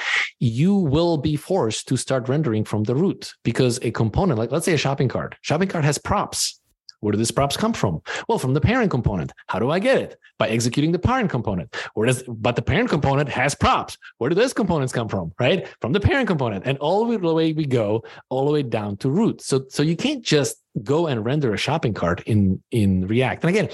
you will be forced to start rendering from the root, because a component, like let's say a shopping cart, shopping cart has props. Where do these props come from? Well, from the parent component. How do I get it? By executing the parent component. Where does, but the parent component has props. Where do those components come from, right? From the parent component. And all the way we go, all the way down to root. So, so you can't just go and render a shopping cart in, in React. And again,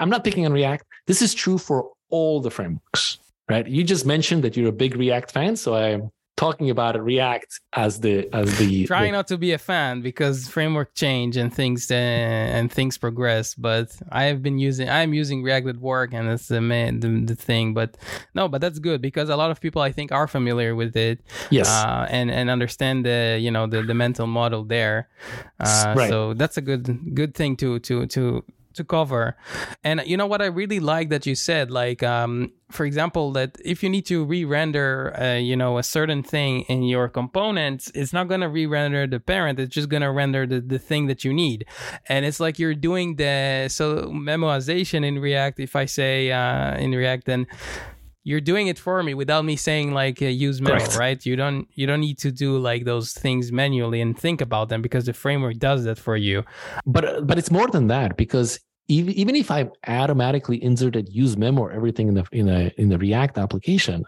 I'm not picking on React. This is true for all the frameworks, right? You just mentioned that you're a big React fan, so I'm talking about React as the as the trying the, not to be a fan because framework change and things uh, and things progress. But I have been using I'm using React at work, and that's the main the, the thing. But no, but that's good because a lot of people I think are familiar with it. Yes, uh, and and understand the you know the, the mental model there. Uh, right. So that's a good good thing to to to. to cover. And you know what I really like that you said, like, um, for example, that if you need to re-render, uh, you know, a certain thing in your components, it's not going to re-render the parent. It's just going to render the, the thing that you need. And it's like you're doing the so memoization in React. If I say uh, in React, then you're doing it for me without me saying like uh, use memo, Correct. Right? You don't you don't need to do like those things manually and think about them because the framework does that for you. But but it's more than that because even even if I automatically inserted use memo or everything in the in a in the React application,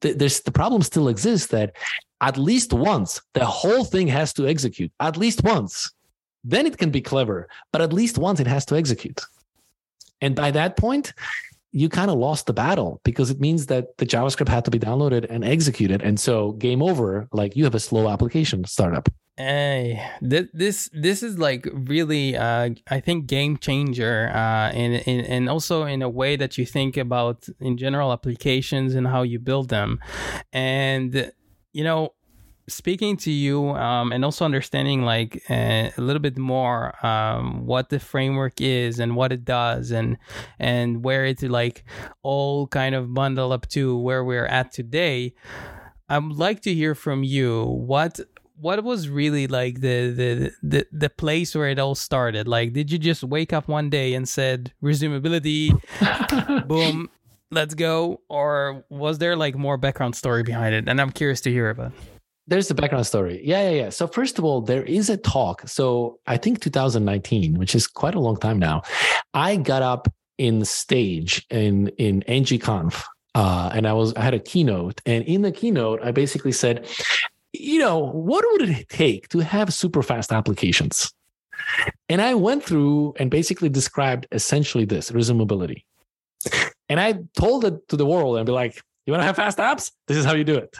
th- there's the problem still exists that at least once the whole thing has to execute at least once. Then it can be clever, but at least once it has to execute. And by that point, you kind of lost the battle because it means that the JavaScript had to be downloaded and executed. And so game over, like you have a slow application startup. Hey, th- this this is like really, uh, I think, game changer uh, and, and, and also in a way that you think about in general applications and how you build them. And, you know, speaking to you um, and also understanding like uh, a little bit more um, what the framework is and what it does and and where it's like all kind of bundle up to where we're at today. I'd like to hear from you what what was really like the, the the the place where it all started. Like, did you just wake up one day and said resumability, boom, let's go, or was there like more background story behind it? And I'm curious to hear about it. There's the background story. Yeah, yeah, yeah. So first of all, there is a talk. So I think two thousand nineteen, which is quite a long time now, I got up in stage in in N G Conf, uh, and I was I had a keynote. And in the keynote, I basically said, you know, what would it take to have super fast applications? And I went through and basically described essentially this, resumability. And I told it to the world and be like, you want to have fast apps? This is how you do it.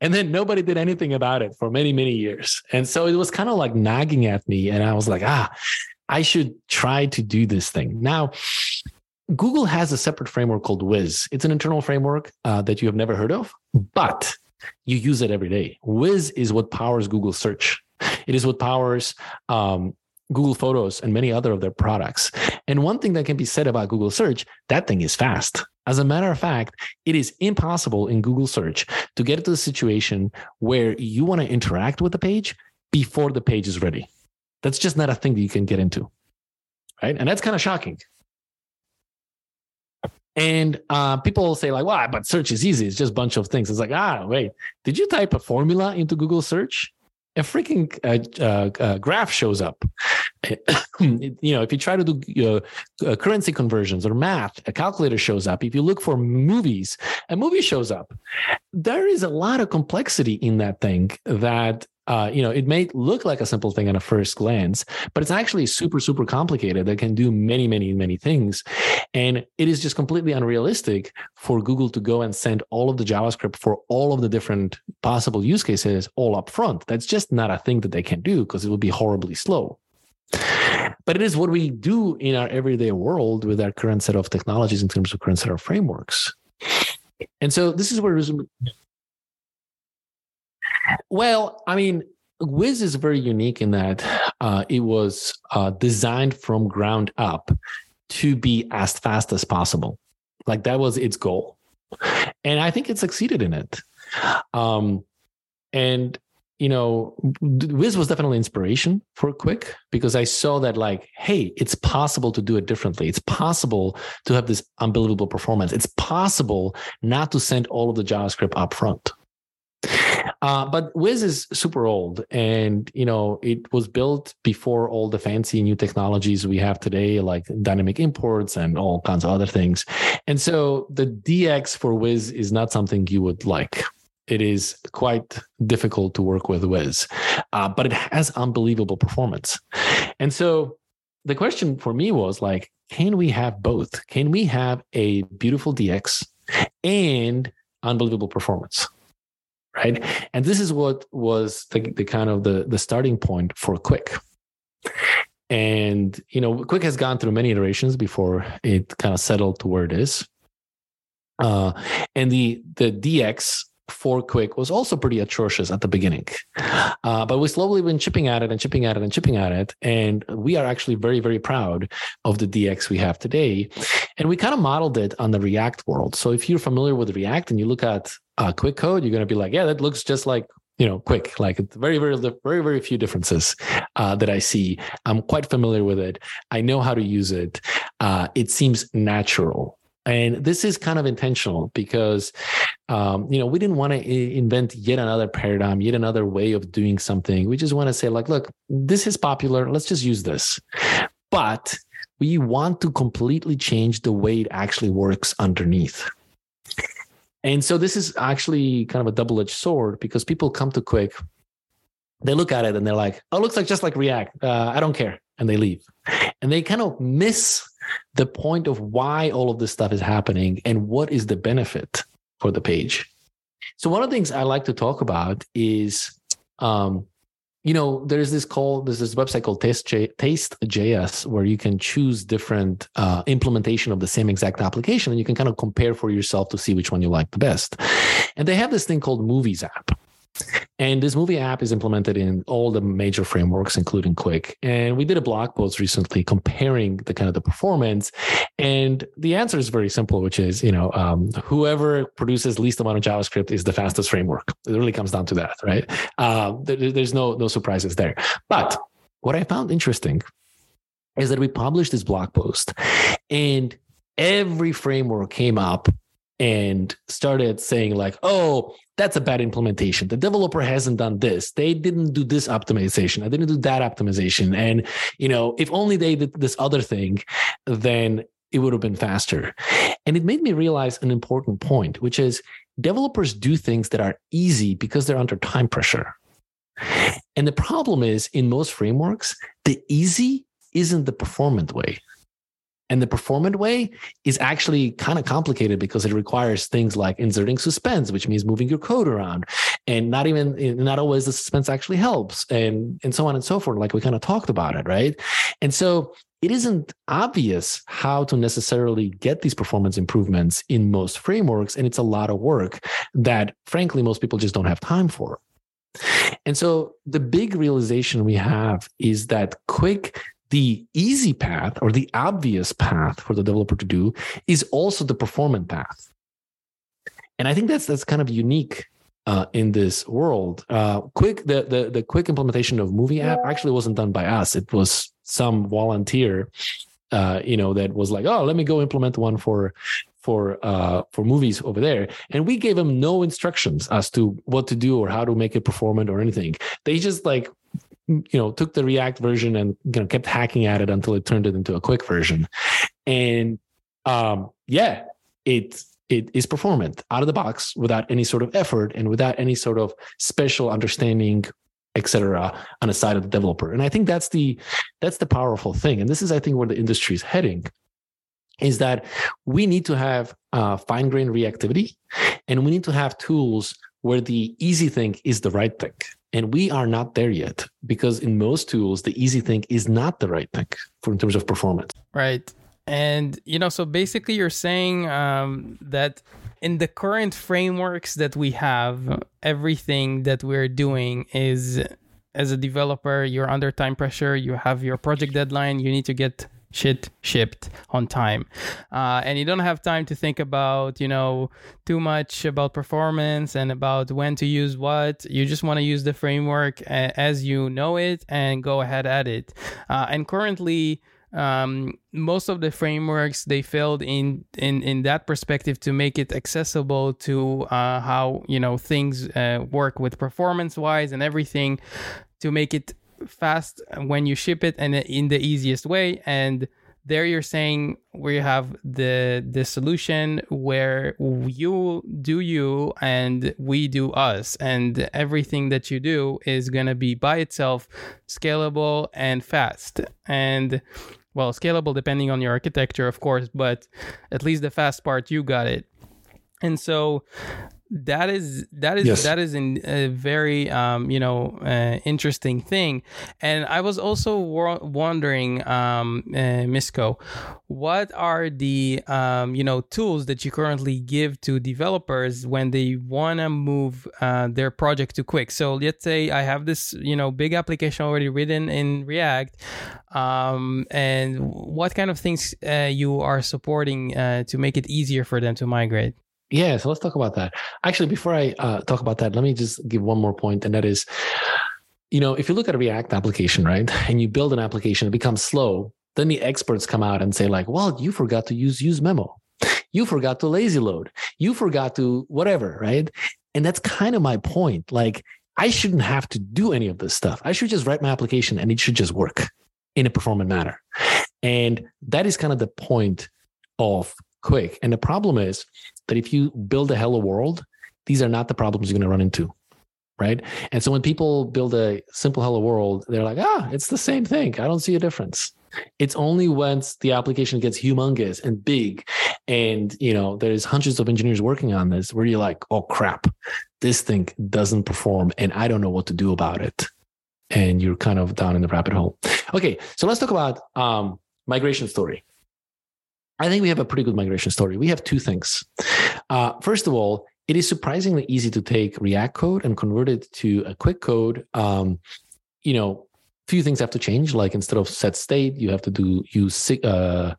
And then nobody did anything about it for many, many years. And so it was kind of like nagging at me. And I was like, ah, I should try to do this thing. Now, Google has a separate framework called Wiz. It's an internal framework uh, that you have never heard of, but you use it every day. Wiz is what powers Google search. It is what powers um, Google Photos and many other of their products. And one thing that can be said about Google search, that thing is fast. As a matter of fact, it is impossible in Google search to get to the situation where you want to interact with the page before the page is ready. That's just not a thing that you can get into, right? And that's kind of shocking. And uh, people say like, "Wow, but search is easy. It's just a bunch of things." It's like, ah, wait, did you type a formula into Google search? A freaking uh, uh, graph shows up. You know, if you try to do uh, currency conversions or math, a calculator shows up. If you look for movies, a movie shows up. There is a lot of complexity in that thing that, uh, you know, it may look like a simple thing at a first glance, but it's actually super, super complicated that can do many, many, many things. And it is just completely unrealistic for Google to go and send all of the JavaScript for all of the different possible use cases all up front. That's just not a thing that they can do because it would be horribly slow. But it is what we do in our everyday world with our current set of technologies in terms of current set of frameworks. And so this is where... Well, I mean, Wiz is very unique in that uh, it was uh, designed from ground up to be as fast as possible. Like that was its goal. And I think it succeeded in it. Um, and... You know, Wiz was definitely inspiration for Qwik because I saw that like, hey, it's possible to do it differently. It's possible to have this unbelievable performance. It's possible not to send all of the JavaScript up front. Uh, but Wiz is super old, and you know it was built before all the fancy new technologies we have today, like dynamic imports and all kinds of other things. And so the D X for Wiz is not something you would like. It is quite difficult to work with Wiz, uh, but it has unbelievable performance. And so the question for me was like, can we have both? Can we have a beautiful D X and unbelievable performance? Right. And this is what was the, the kind of the, the starting point for Qwik. And, you know, Qwik has gone through many iterations before it kind of settled to where it is. Uh, and the, the D X for Qwik was also pretty atrocious at the beginning. Uh, but we've slowly been chipping at it and chipping at it and chipping at it. And we are actually very, very proud of the D X we have today. And we kind of modeled it on the React world. So if you're familiar with React and you look at uh, Qwik code, you're going to be like, yeah, that looks just like, you know, Qwik. Like very, very, very, very few differences uh, that I see. I'm quite familiar with it. I know how to use it. Uh, it seems natural. And this is kind of intentional because, um, you know, we didn't want to invent yet another paradigm, yet another way of doing something. We just want to say like, look, this is popular. Let's just use this. But we want to completely change the way it actually works underneath. And so this is actually kind of a double-edged sword because people come to Qwik, they look at it and they're like, oh, it looks like just like React. Uh, I don't care. And they leave. And they kind of miss the point of why all of this stuff is happening and what is the benefit for the page. So one of the things I like to talk about is, um, you know, there's this call, there's this website called Taste J S where you can choose different uh, implementation of the same exact application, and you can kind of compare for yourself to see which one you like the best. And they have this thing called Movies app. And this movie app is implemented in all the major frameworks, including Qwik. And we did a blog post recently comparing the kind of the performance. And the answer is very simple, which is, you know, um, whoever produces least amount of JavaScript is the fastest framework. It really comes down to that, right? Uh, there, there's no, no surprises there. But what I found interesting is that we published this blog post and every framework came up and started saying like, oh, that's a bad implementation. The developer hasn't done this. They didn't do this optimization. I didn't do that optimization. And, you know, if only they did this other thing, then it would have been faster. And it made me realize an important point, which is developers do things that are easy because they're under time pressure. And the problem is in most frameworks, the easy isn't the performant way. And the performant way is actually kind of complicated because it requires things like inserting suspense, which means moving your code around, and not even not always the suspense actually helps, and, and so on and so forth. Like we kind of talked about it, right? And so it isn't obvious how to necessarily get these performance improvements in most frameworks, and it's a lot of work that, frankly, most people just don't have time for. And so the big realization we have is that Qwik, the easy path or the obvious path for the developer to do is also the performant path. And I think that's that's kind of unique uh, in this world. Uh, Qwik, the, the, the Qwik implementation of Movie app actually wasn't done by us. It was some volunteer, uh, you know, that was like, oh, let me go implement one for for uh, for movies over there. And we gave him no instructions as to what to do or how to make it performant or anything. They just like, you know, took the React version and you know, kept hacking at it until it turned it into a Qwik version. And um, yeah, it it is performant out of the box without any sort of effort and without any sort of special understanding, et cetera, on the side of the developer. And I think that's the that's the powerful thing. And this is, I think, where the industry is heading, is that we need to have uh, fine-grained reactivity, and we need to have tools where the easy thing is the right thing. And we are not there yet, because in most tools, the easy thing is not the right thing for in terms of performance. Right. And, you know, so basically you're saying um, that in the current frameworks that we have, everything that we're doing is, as a developer, you're under time pressure, you have your project deadline, you need to get shit shipped on time. Uh, and you don't have time to think about, you know, too much about performance and about when to use what. You just want to use the framework as you know it and go ahead at it. Uh, and currently, Um, most of the frameworks, they failed in, in, in that perspective to make it accessible to uh, how, you know, things uh, work with performance wise and everything, to make it fast when you ship it and in the easiest way. And there you're saying we have the the solution where you do you and we do us, and everything that you do is going to be by itself scalable and fast, and well, scalable depending on your architecture, of course, but at least the fast part, you got it. And so that is that is yes. that is in a very um, you know uh, interesting thing. And I was also wa- wondering, um, uh, Miško, what are the um, you know tools that you currently give to developers when they want to move uh, their project to Qwik? So let's say I have this you know big application already written in React, um, and what kind of things uh, you are supporting uh, to make it easier for them to migrate? Yeah, so let's talk about that. Actually, before I uh, talk about that, let me just give one more point, and that is, you know, if you look at a React application, right, and you build an application, it becomes slow, then the experts come out and say like, well, you forgot to use use memo. You forgot to lazy load. You forgot to whatever, right? And that's kind of my point. Like, I shouldn't have to do any of this stuff. I should just write my application and it should just work in a performant manner. And that is kind of the point of Qwik. And the problem is that if you build a hello world, these are not the problems you're going to run into, right? And so when people build a simple hello world, they're like, ah, it's the same thing. I don't see a difference. It's only once the application gets humongous and big and, you know, there's hundreds of engineers working on this where you're like, oh, crap, this thing doesn't perform and I don't know what to do about it. And you're kind of down in the rabbit hole. Okay, so let's talk about um, migration story. I think we have a pretty good migration story. We have two things. Uh, first of all, it is surprisingly easy to take React code and convert it to a Qwik code. Um, you know, few things have to change. Like instead of set state, you have to do use. Uh,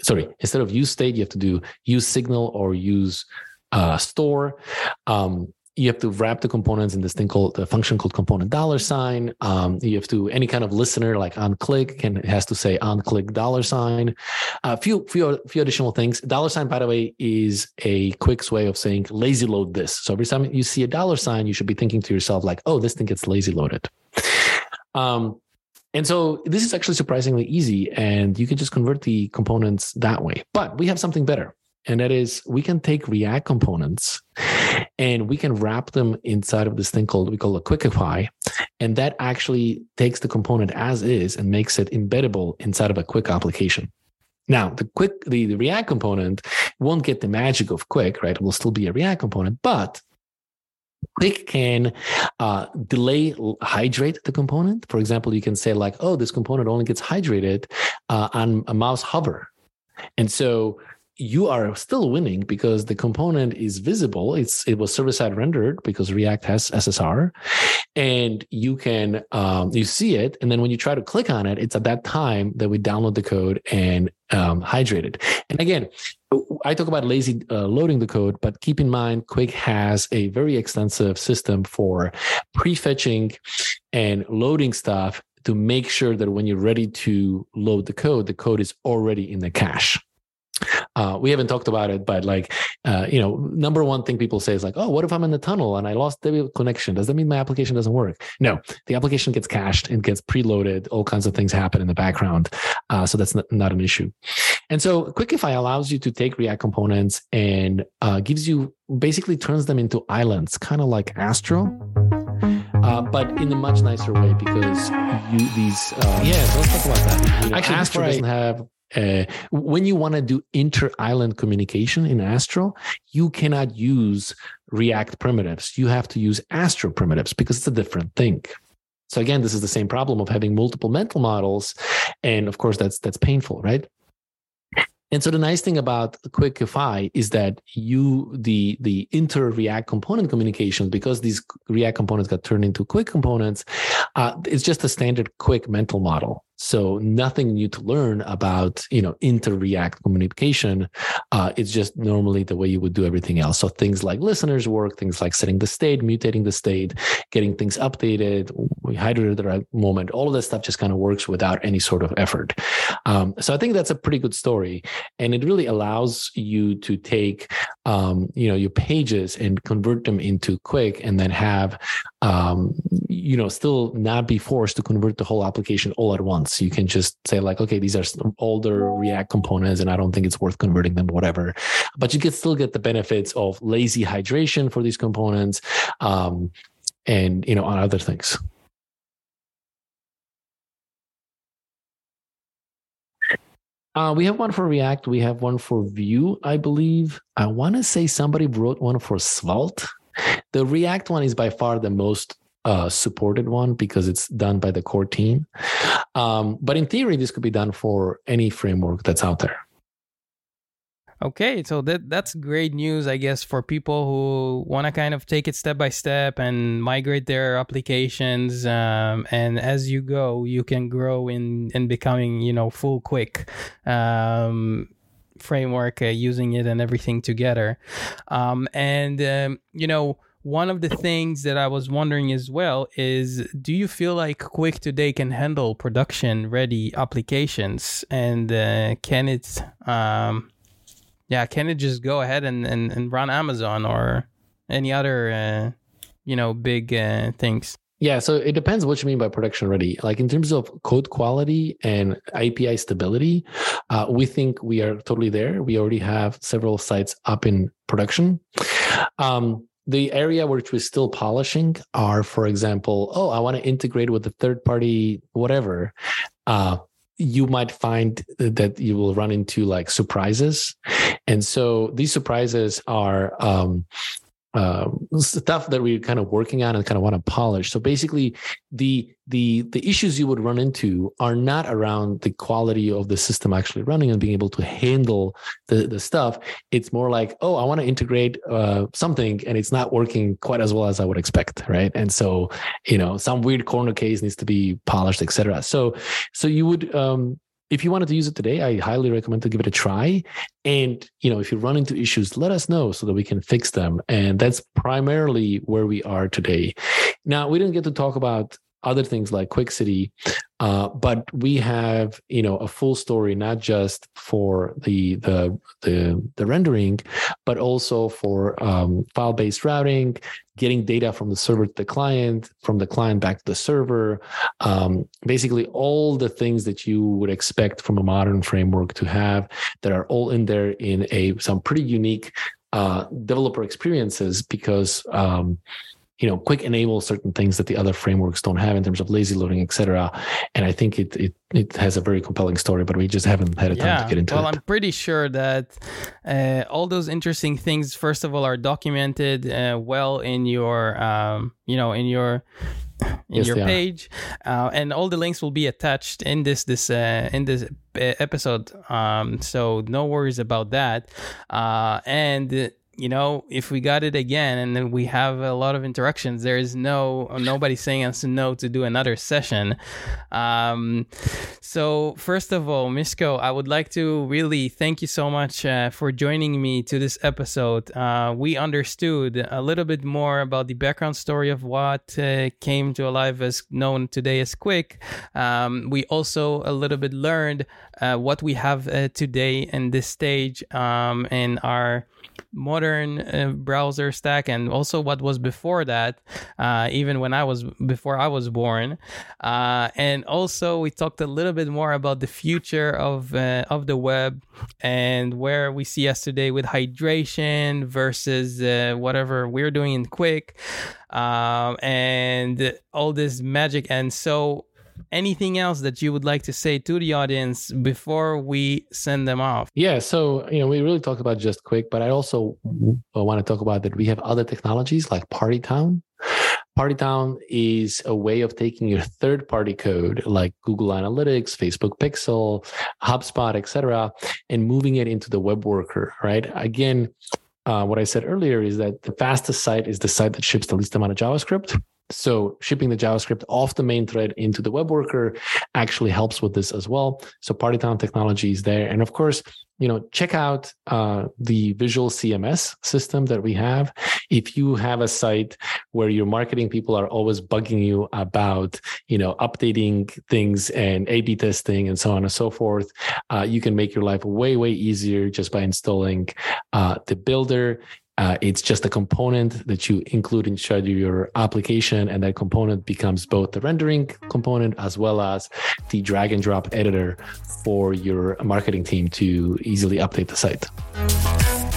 sorry, instead of use state, you have to do use signal or use uh, store. Um, You have to wrap the components in this thing called a function called component dollar sign. Um, you have to any kind of listener like on click can has to say on click dollar sign. A uh, few few few additional things. Dollar sign, by the way, is a Qwik's way of saying lazy load this. So every time you see a dollar sign, you should be thinking to yourself like, oh, this thing gets lazy loaded. Um, and so this is actually surprisingly easy, and you can just convert the components that way. But we have something better. And that is, we can take React components and we can wrap them inside of this thing called, we call a Qwikify. And that actually takes the component as is and makes it embeddable inside of a Qwik application. Now, the Qwik, the, the React component won't get the magic of Qwik, right? It will still be a React component, but Qwik can uh, delay, hydrate the component. For example, you can say like, oh, this component only gets hydrated uh, on a mouse hover. And so you are still winning because the component is visible. It's it was server-side rendered because React has S S R, and you can um, you see it. And then when you try to click on it, it's at that time that we download the code and um, hydrate it. And again, I talk about lazy uh, loading the code, but keep in mind, Qwik has a very extensive system for prefetching and loading stuff to make sure that when you're ready to load the code, the code is already in the cache. Uh, we haven't talked about it, but like, uh, you know, number one thing people say is like, oh, what if I'm in the tunnel and I lost the connection? Does that mean my application doesn't work? No, the application gets cached and gets preloaded. All kinds of things happen in the background. Uh, so that's not, not an issue. And so Qwikify allows you to take React components and uh, gives you, basically turns them into islands, kind of like Astro, uh, but in a much nicer way because you these, uh, yeah, so let's talk about that. You know, Actually, Astro doesn't have... Uh, when you want to do inter-island communication in Astro, you cannot use React primitives. You have to use Astro primitives because it's a different thing. So again, this is the same problem of having multiple mental models. And of course, that's that's painful, right? And so the nice thing about Qwikify is that you, the, the inter-React component communication, because these React components got turned into Qwik components, uh, it's just a standard Qwik mental model. So nothing new to learn about, you know, inter-React communication. Uh, it's just normally the way you would do everything else. So things like listeners work, things like setting the state, mutating the state, getting things updated, we hydrated at the right moment. All of that stuff just kind of works without any sort of effort. Um, so I think that's a pretty good story. And it really allows you to take, um, you know, your pages and convert them into Qwik, and then have, um, you know, still not be forced to convert the whole application all at once. You can just say like, okay, these are older React components and I don't think it's worth converting them, whatever. But you can still get the benefits of lazy hydration for these components, um, and, you know, on other things. Uh, we have one for React. We have one for Vue, I believe. I want to say somebody wrote one for Svelte. The React one is by far the most uh, supported one because it's done by the core team. Um, but in theory, this could be done for any framework that's out there. Okay, so that that's great news, I guess, for people who want to kind of take it step by step and migrate their applications. Um, and as you go, you can grow in in becoming, you know, full Qwik um, framework, uh, using it and everything together. Um, and um, you know, one of the things that I was wondering as well is, do you feel like Qwik today can handle production-ready applications, and uh, can it? Um, Yeah, can it just go ahead and, and, and run Amazon or any other, uh, you know, big uh, things? Yeah, so it depends what you mean by production ready. Like in terms of code quality and A P I stability, uh, we think we are totally there. We already have several sites up in production. Um, The area which we're still polishing are, for example, oh, I want to integrate with a third party, whatever. Uh, you might find that you will run into like surprises. And so these surprises are um, uh, stuff that we're kind of working on and kind of want to polish. So basically the the the issues you would run into are not around the quality of the system actually running and being able to handle the, the stuff. It's more like, oh, I want to integrate uh, something and it's not working quite as well as I would expect, right? And so, you know, some weird corner case needs to be polished, et cetera. So, so you would... Um, If you wanted to use it today, I highly recommend to give it a try. And, you know, if you run into issues, let us know so that we can fix them. And that's primarily where we are today. Now, we didn't get to talk about other things like Qwik City, uh, but we have, you know, a full story, not just for the the the, the rendering, but also for um, file-based routing, getting data from the server to the client, from the client back to the server, um, basically all the things that you would expect from a modern framework to have that are all in there in a some pretty unique uh, developer experiences because, um, you know, Qwik enables certain things that the other frameworks don't have in terms of lazy loading, et cetera. And I think it it, it has a very compelling story, but we just haven't had a time yeah. to get into well, it. Well, I'm pretty sure that uh, all those interesting things, first of all, are documented uh, well in your, um, you know, in your... in yes, your page, uh, and all the links will be attached in this this uh, in this episode. Um, so no worries about that. Uh, and you know, if we got it again, and then we have a lot of interactions, there is no nobody saying us no to do another session. Um, so first of all, Miško, I would like to really thank you so much uh, for joining me to this episode. Uh, we understood a little bit more about the background story of what uh, came to alive as known today as Qwik. Um, we also a little bit learned uh, what we have uh, today in this stage um, in our modern uh, browser stack, and also what was before that, uh, even when I was before I was born. Uh, and also we talked a little bit more about the future of uh, of the web and where we see us today with hydration versus uh, whatever we're doing in Qwik, um, and all this magic. And so anything else that you would like to say to the audience before we send them off? Yeah, so, you know, we really talked about just Qwik, but I also want to talk about that we have other technologies like PartyTown. PartyTown is a way of taking your third-party code like Google Analytics, Facebook Pixel, HubSpot, et cetera, and moving it into the web worker, right? Again, uh, what I said earlier is that the fastest site is the site that ships the least amount of JavaScript. So shipping the JavaScript off the main thread into the web worker actually helps with this as well. So PartyTown technology is there. And of course, you know, check out uh, the visual C M S system that we have. If you have a site where your marketing people are always bugging you about, you know, updating things and A B testing and so on and so forth, uh, you can make your life way, way easier just by installing uh, the builder. Uh, it's just a component that you include inside your application, and that component becomes both the rendering component as well as the drag and drop editor for your marketing team to easily update the site.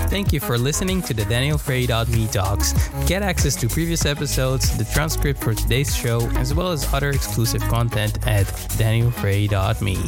Thank you for listening to the Daniel Frey dot me Talks. Get access to previous episodes, the transcript for today's show, as well as other exclusive content at Daniel Frey dot me.